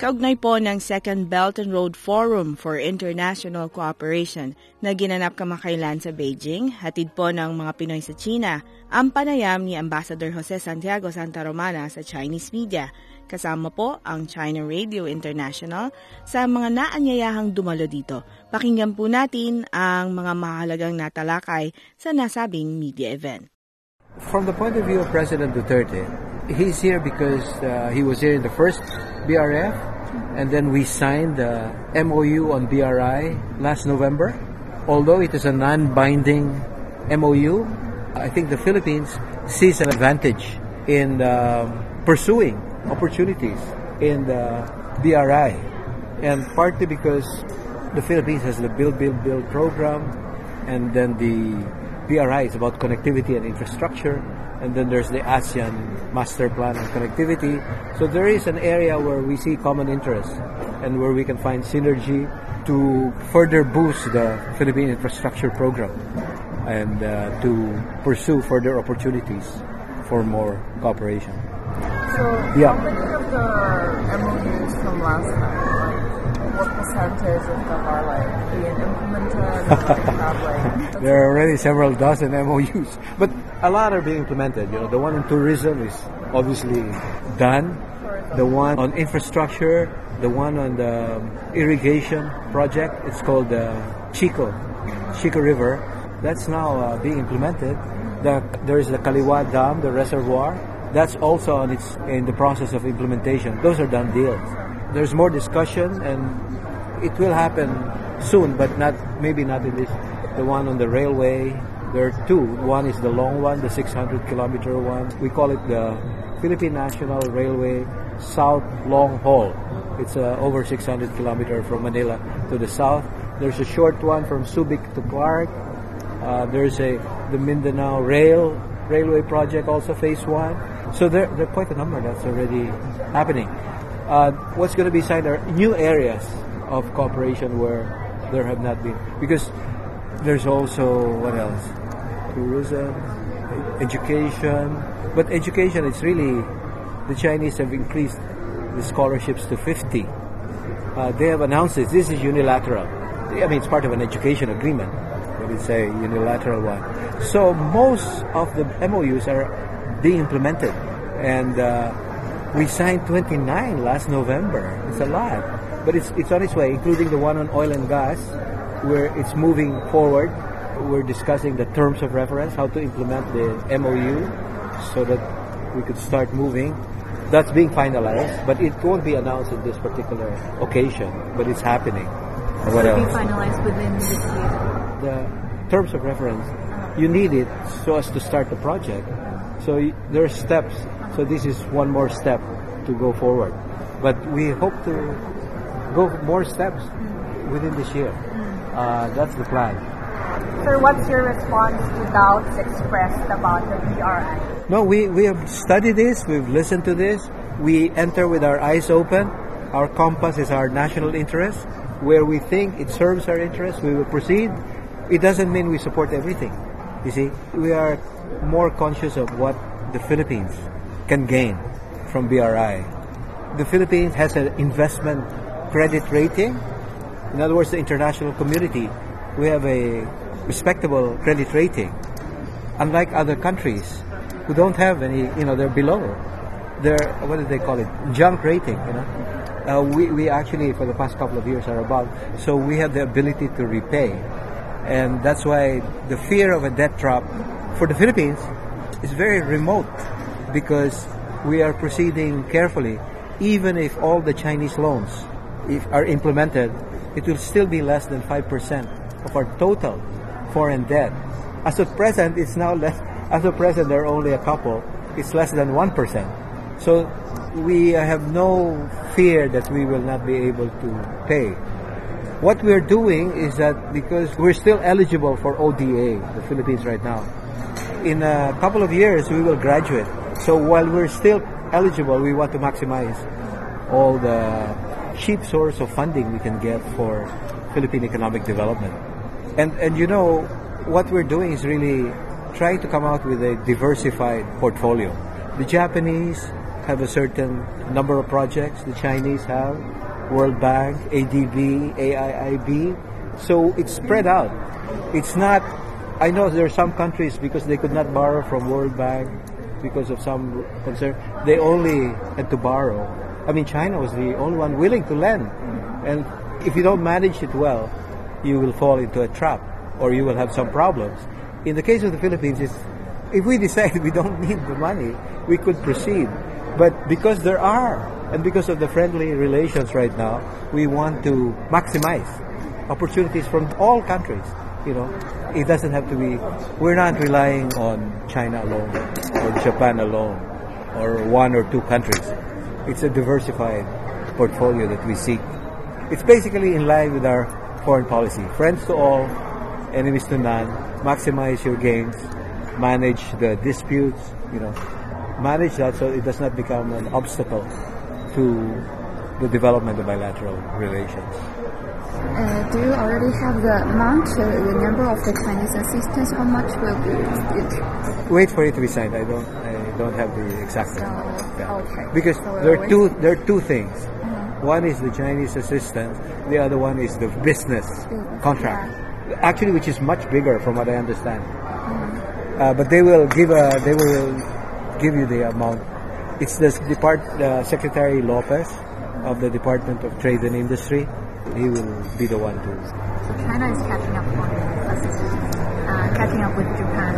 Kaugnay po ng Second Belt and Road Forum for International Cooperation na ginanap kamakailan sa Beijing, hatid po ng mga Pinoy sa China, ang panayam ni Ambassador Jose Santiago Santa Romana sa Chinese media. Kasama po ang China Radio International sa mga naanyayahang dumalo dito. Pakinggan po natin ang mga mahalagang natalakay sa nasabing media event. From the point of view of President Duterte, he's here because he was here in the first BRF, and then we signed the MOU on BRI last November. Although it is a non-binding MOU, I think the Philippines sees an advantage in pursuing opportunities in the BRI, and partly because the Philippines has the Build, Build, Build program, and then the BRI is about connectivity and infrastructure, and then there's the ASEAN Master Plan on connectivity. So there is an area where we see common interests and where we can find synergy to further boost the Philippine infrastructure program and to pursue further opportunities for more cooperation. So how many of the MOUs from last time, what percentage of them are being implemented? There are already several dozen MOUs, but a lot are being implemented. The one on tourism is obviously done. The one on infrastructure, the one on the irrigation project, it's called the Chico River. That's now being implemented. There is the Kaliwa Dam, the reservoir. That's also in the process of implementation. Those are done deals. There's more discussion, and it will happen soon, but maybe not in this. The one on the railway, there are two. One is the long one, the 600-kilometer one. We call it the Philippine National Railway South Long Haul. It's over 600 kilometers from Manila to the south. There's a short one from Subic to Clark. There's the Mindanao Rail Railway Project, also phase one. So there are quite a number that's already happening. What's going to be signed are new areas of cooperation where there have not been. Because there's also, what else? Tourism, education. But education, it's really, the Chinese have increased the scholarships to 50. They have announced this. This is unilateral. I mean, it's part of an education agreement, but it's a unilateral one. So most of the MOUs are being implemented. And we signed 29 last November. It's a lot. But it's on its way, including the one on oil and gas, where it's moving forward. We're discussing the terms of reference, how to implement the MOU so that we could start moving. That's being finalized, but it won't be announced at this particular occasion, but it's happening. What else? It will be finalized within this year. The terms of reference, you need it so as to start the project. So there are steps. So this is one more step to go forward. But we hope to go more steps within this year. That's the plan. Sir, what's your response to doubts expressed about the BRI? No, we have studied this. We've listened to this. We enter with our eyes open. Our compass is our national interest. Where we think it serves our interest, we will proceed. It doesn't mean we support everything. You see, we are more conscious of what the Philippines can gain from BRI. The Philippines has an investment credit rating. In other words, the international community, we have a respectable credit rating. Unlike other countries who don't have any, they're below. They're, what do they call it? Junk rating, We actually, for the past couple of years, are above. So we have the ability to repay. And that's why the fear of a debt trap for the Philippines is very remote, because we are proceeding carefully. Even if all the Chinese loans are implemented, it will still be less than 5% of our total foreign debt. As of present, there are only a couple, it's less than 1%. So we have no fear that we will not be able to pay. What we're doing is that because we're still eligible for ODA, the Philippines right now, in a couple of years we will graduate. So while we're still eligible, we want to maximize all the cheap source of funding we can get for Philippine economic development. And you know, what we're doing is really trying to come out with a diversified portfolio. The Japanese have a certain number of projects, the Chinese have, World Bank, ADB, AIIB. So it's spread out. It's not, I know there are some countries because they could not borrow from World Bank because of some concern, they only had to borrow. I mean, China was the only one willing to lend. And if you don't manage it well, you will fall into a trap or you will have some problems. In the case of the Philippines, it's, if we decide we don't need the money, we could proceed. But because there are, and because of the friendly relations right now, we want to maximize opportunities from all countries. You know, it doesn't have to be, we're not relying on China alone or Japan alone or one or two countries. It's a diversified portfolio that we seek. It's basically in line with our foreign policy. Friends to all, enemies to none. Maximize your gains, manage the disputes, you know, manage that so it does not become an obstacle to the development of bilateral relations. Do you already have the amount, the number of the Chinese assistance? How much will be it? Wait for it to be signed. I don't have the exact amount. Yeah. Okay. Because so there are two things. One is the Chinese assistance. The other one is the business contract. Yeah. Actually, which is much bigger, from what I understand. But they will give you the amount. It's the Secretary Lopez of the Department of Trade and Industry. He will be the one to. So China is catching up with Japan.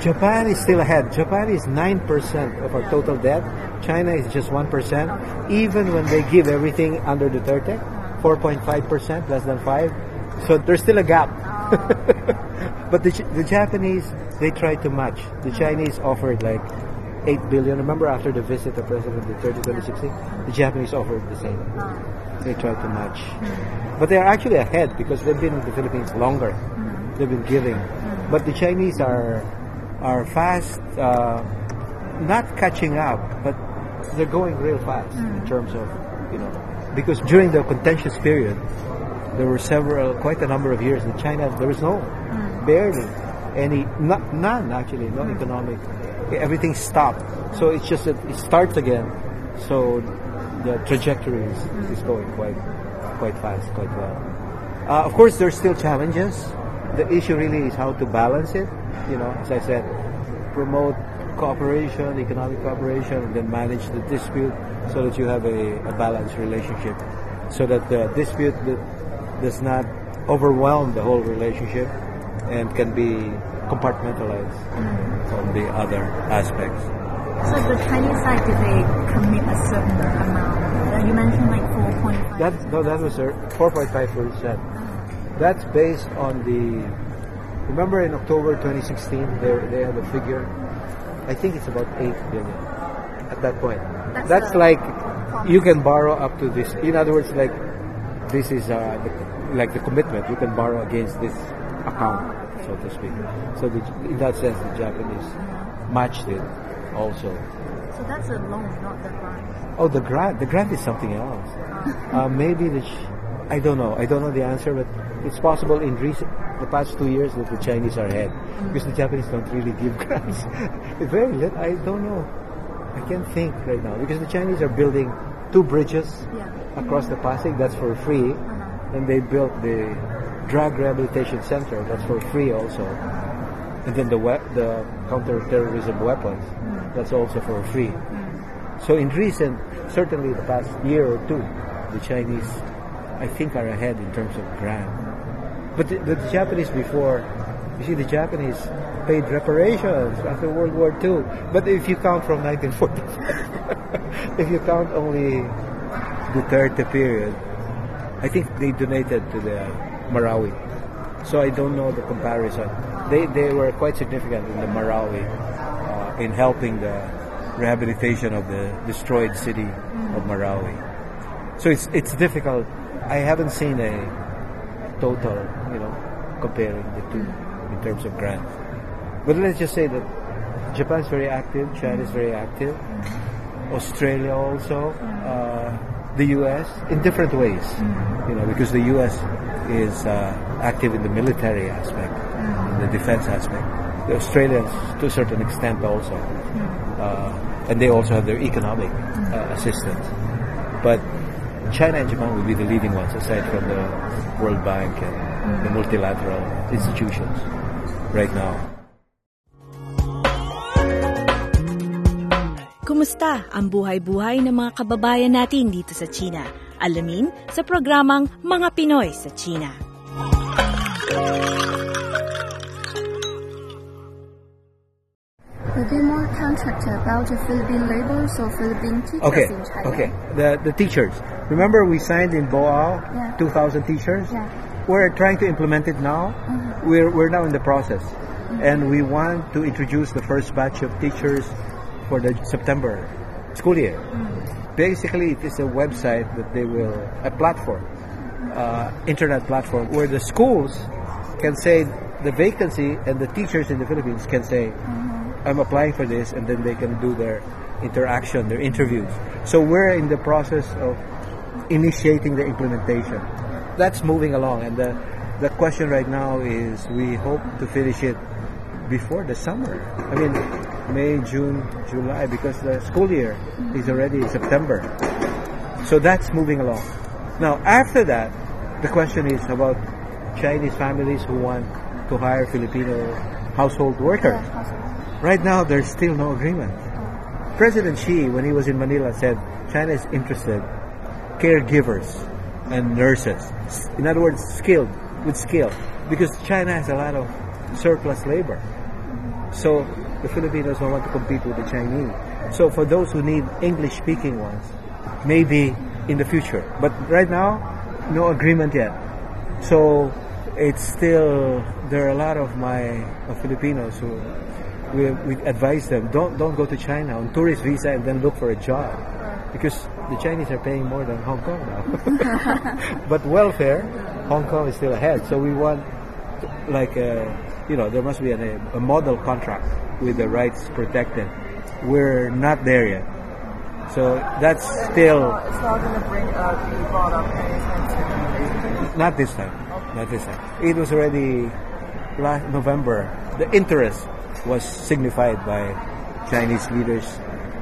Japan is still ahead. Japan is 9% of our total debt. China is just 1%. Even when they give everything under Duterte, 4.5%, less than 5. So there's still a gap. But the Japanese, they try to match. The Chinese offered like 8 billion. Remember after the visit of President Duterte 2016, the Japanese offered the same. They tried to match. But they are actually ahead because they've been in the Philippines longer. They've been giving. But the Chinese are fast, not catching up, but they're going real fast in terms of, you know, because during the contentious period, there were quite a number of years in China, there was no, barely any, none actually, no economic. Everything stopped. So it's just that it starts again. So the trajectory is going quite fast, quite well. Of course, there's still challenges. The issue really is how to balance it. You know, as I said, promote cooperation, economic cooperation, and then manage the dispute so that you have a balanced relationship. So that the dispute does not overwhelm the whole relationship and can be compartmentalized from the other aspects. So the Chinese side, did they commit a certain amount? You mentioned like 4.5%. That was 4.5%. That's based on the... Remember in October 2016, they had a figure. I think it's about 8 billion at that point. That's like you can borrow up to this. In other words, like this is like the commitment. You can borrow against this account, so to speak. So in that sense, the Japanese matched it also. So that's a loan, not the grant. Oh, the grant. The grant is something else. Maybe I don't know. I don't know the answer, but it's possible in the past 2 years that the Chinese are ahead because the Japanese don't really give grants. Very little. I don't know. I can't think right now because the Chinese are building 2 bridges across the Pasig. That's for free, and they built the drug rehabilitation center. That's for free also. And then the counter-terrorism weapons. That's also for free. So in recent, certainly the past year or two, the Chinese, I think, are ahead in terms of grant. But the Japanese before, you see, the Japanese paid reparations after World War II. But if you count from 1940, if you count only the Duterte period, I think they donated to the Marawi. So I don't know the comparison. They were quite significant in the Marawi in helping the rehabilitation of the destroyed city of Marawi. So it's difficult. I haven't seen a total, comparing the two in terms of grants. But let's just say that Japan's very active, China's very active, Australia also, the U.S. in different ways, because the U.S. is active in the military aspect, in the defense aspect. The Australians, to a certain extent, also, and they also have their economic assistance. But China and Japan will be the leading ones, aside from the World Bank and the multilateral institutions right now. Kumusta ang buhay-buhay ng mga kababayan natin dito sa China? Alamin sa programang Mga Pinoy sa China. Will be more contracted about the Philippine labors or Philippine teachers in China? Okay, the teachers. Remember we signed in Boao 2,000 teachers? Yeah. We're trying to implement it now. We're now in the process. And we want to introduce the first batch of teachers for the September school year. Basically, it is a website that they will, a platform, internet platform, where the schools can say the vacancy and the teachers in the Philippines can say, I'm applying for this, and then they can do their interaction, their interviews. So we're in the process of initiating the implementation. That's moving along, and the question right now is we hope to finish it before the summer. I mean, May, June, July, because the school year is already September. So that's moving along. Now, after that, the question is about Chinese families who want to hire Filipino household workers. Right now, there's still no agreement. President Xi, when he was in Manila, said China is interested caregivers and nurses. In other words, skilled, with skill. Because China has a lot of surplus labor. So the Filipinos don't want to compete with the Chinese. So for those who need English-speaking ones, maybe in the future. But right now, no agreement yet. So it's still, there are a lot of Filipinos who we advise them, don't go to China on tourist visa and then look for a job. Because the Chinese are paying more than Hong Kong now. But welfare, Hong Kong is still ahead. So we want there must be a model contract with the rights protected. We're not there yet. So that's still... It's not going to bring brought up anything. Not this time. Okay. Not this time. It was already last November. The interest was signified by Chinese leaders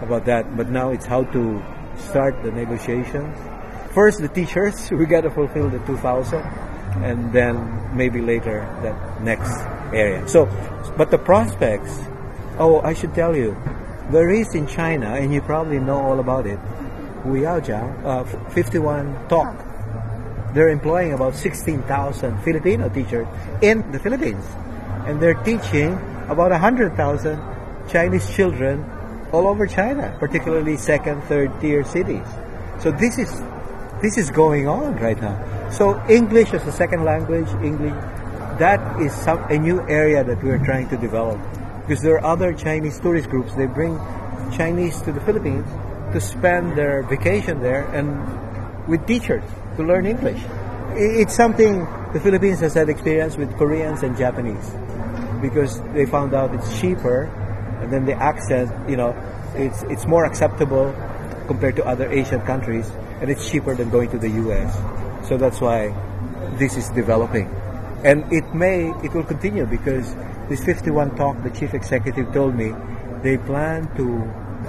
about that. But now it's how to start the negotiations. First, the teachers. We got to fulfill the 2,000. And then maybe later that next area. So, but the prospects, I should tell you, there is in China, and you probably know all about it, Weiyajia, 51 Talk. They're employing about 16,000 Filipino teachers in the Philippines. And they're teaching about 100,000 Chinese children all over China, particularly second, third tier cities. So this is going on right now. So English as a second language, that is a new area that we're trying to develop. Because there are other Chinese tourist groups, they bring Chinese to the Philippines to spend their vacation there and with teachers to learn English. It's something the Philippines has had experience with Koreans and Japanese because they found out it's cheaper and then the accent, it's more acceptable compared to other Asian countries and it's cheaper than going to the U.S. So that's why this is developing. And it will continue because this 51 Talk, the chief executive told me, they plan to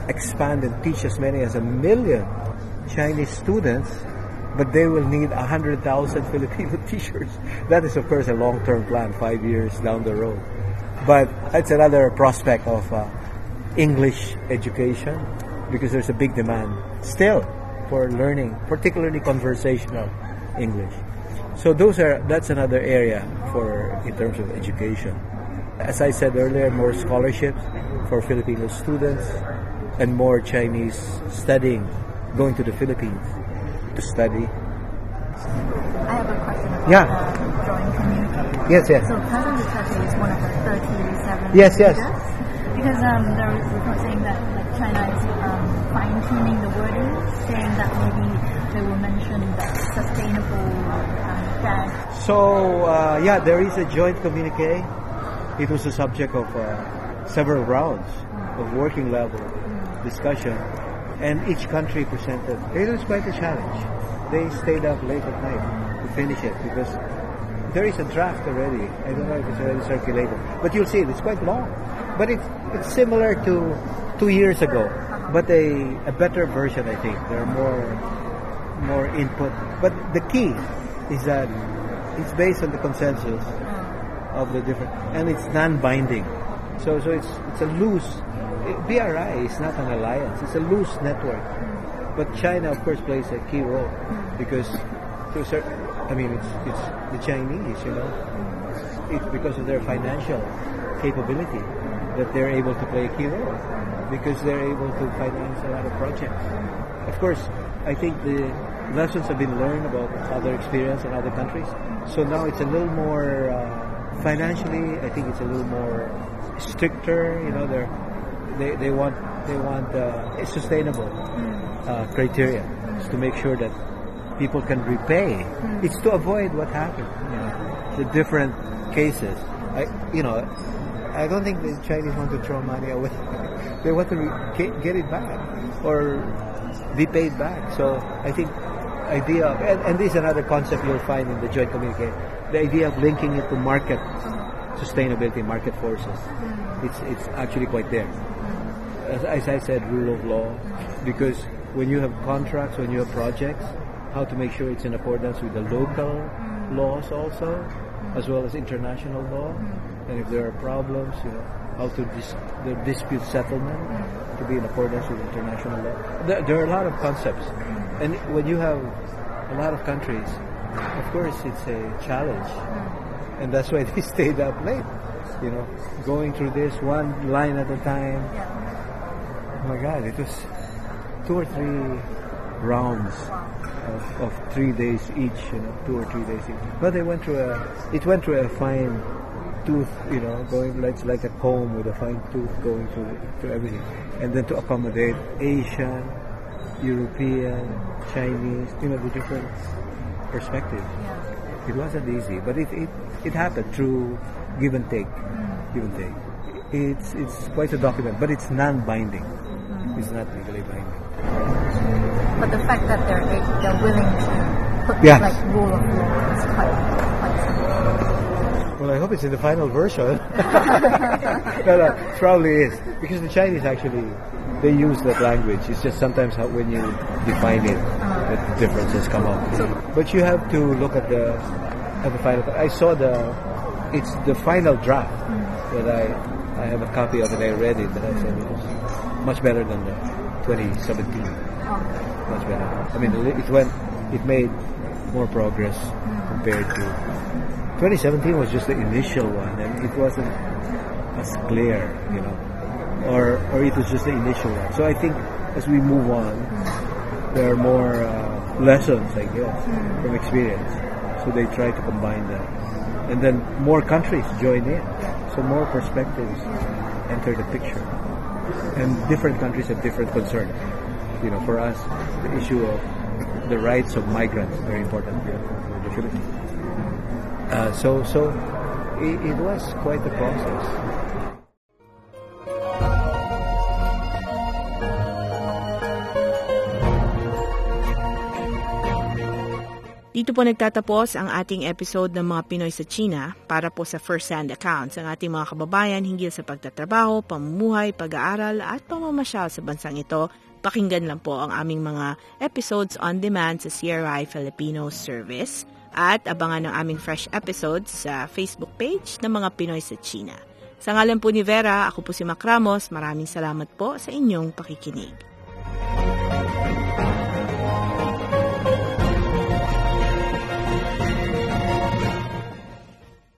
expand and teach as many as 1 million Chinese students, but they will need 100,000 Filipino teachers. That is, of course, a long-term plan, 5 years down the road. But it's another prospect of English education because there's a big demand still for learning, particularly conversational English. So that's another area in terms of education. As I said earlier, more scholarships for Filipino students and more Chinese studying, going to the Philippines to study. I have a question about the drawing community. Yes, yes. So President Duterte is one of the 37 leaders. because there was report saying that like, China is fine-tuning the wording, saying that maybe they will mention that sustainable plan. So, yeah, there is a joint communique. It was the subject of several rounds of working level discussion, and each country presented. It was quite a challenge. They stayed up late at night to finish it because there is a draft already. I don't know if it's already circulated, but you'll see it. It's quite long, but it's similar to 2 years ago, but a better version, I think. There are more input, but the key is that it's based on the consensus of the different, and it's non-binding. So it's a loose. BRI is not an alliance. It's a loose network, but China, of course, plays a key role because to a certain. I mean, it's the Chinese, you know. It's because of their financial capability that they're able to play a key role because they're able to finance a lot of projects. Of course, I think the lessons have been learned about other experience in other countries. So now it's a little more financially. I think it's a little more stricter. You know, they want sustainable criteria to make sure that people can repay. It's to avoid what happened, you know, the different cases. I don't think the Chinese want to throw money away. They want to get it back or be paid back. So I think idea of, and this is another concept you'll find in the joint communique, the idea of linking it to market sustainability, market forces. It's actually quite there. As I said, rule of law, because when you have contracts, when you have projects, how to make sure it's in accordance with the local laws also, as well as international law. And if there are problems, you know, how to the dispute settlement to be in accordance with international law. There are a lot of concepts. And when you have a lot of countries, of course, it's a challenge. And that's why they stayed up late, you know, going through this one line at a time. Oh my God, it was 2 or 3 rounds. Of 3 days each, you know, 2 or 3 days each. But they went through a fine tooth, you know, going like a comb with a fine tooth going through everything, and then to accommodate Asian, European, Chinese, you know, the different perspectives. It wasn't easy, but it happened through give and take, give and take. It's quite a document, but it's non-binding. It's not legally binding. But the fact that they're willing to put like rule of law is quite. Well, I hope it's in the final version. No, it probably is, because the Chinese actually they use that language. It's just sometimes how, when you define it, the differences come up. So, but you have to look at the final. I saw it's the final draft that I have a copy of, and I read it, and I said it was much better than the 2017. Oh. Much better. I mean, it made more progress compared to 2017 was just the initial one, and it wasn't as clear, you know, or it was just the initial one. So I think as we move on, there are more lessons, I guess, from experience. So they try to combine that, and then more countries join in, so more perspectives enter the picture, and different countries have different concerns. You know, for us, the issue of the rights of migrants is very important here for the Philippines. So it was quite a process. Dito po nagtatapos ang ating episode ng Mga Pinoy sa China para po sa first-hand accounts ng ating mga kababayan hinggil sa pagtatrabaho, pamumuhay, pag-aaral at pamamasyal sa bansang ito. Pakinggan lang po ang aming mga episodes on demand sa CRI Filipino Service at abangan ang aming fresh episodes sa Facebook page ng Mga Pinoy sa China. Sa ngalan po ni Vera, ako po si Mac Ramos. Maraming salamat po sa inyong pakikinig.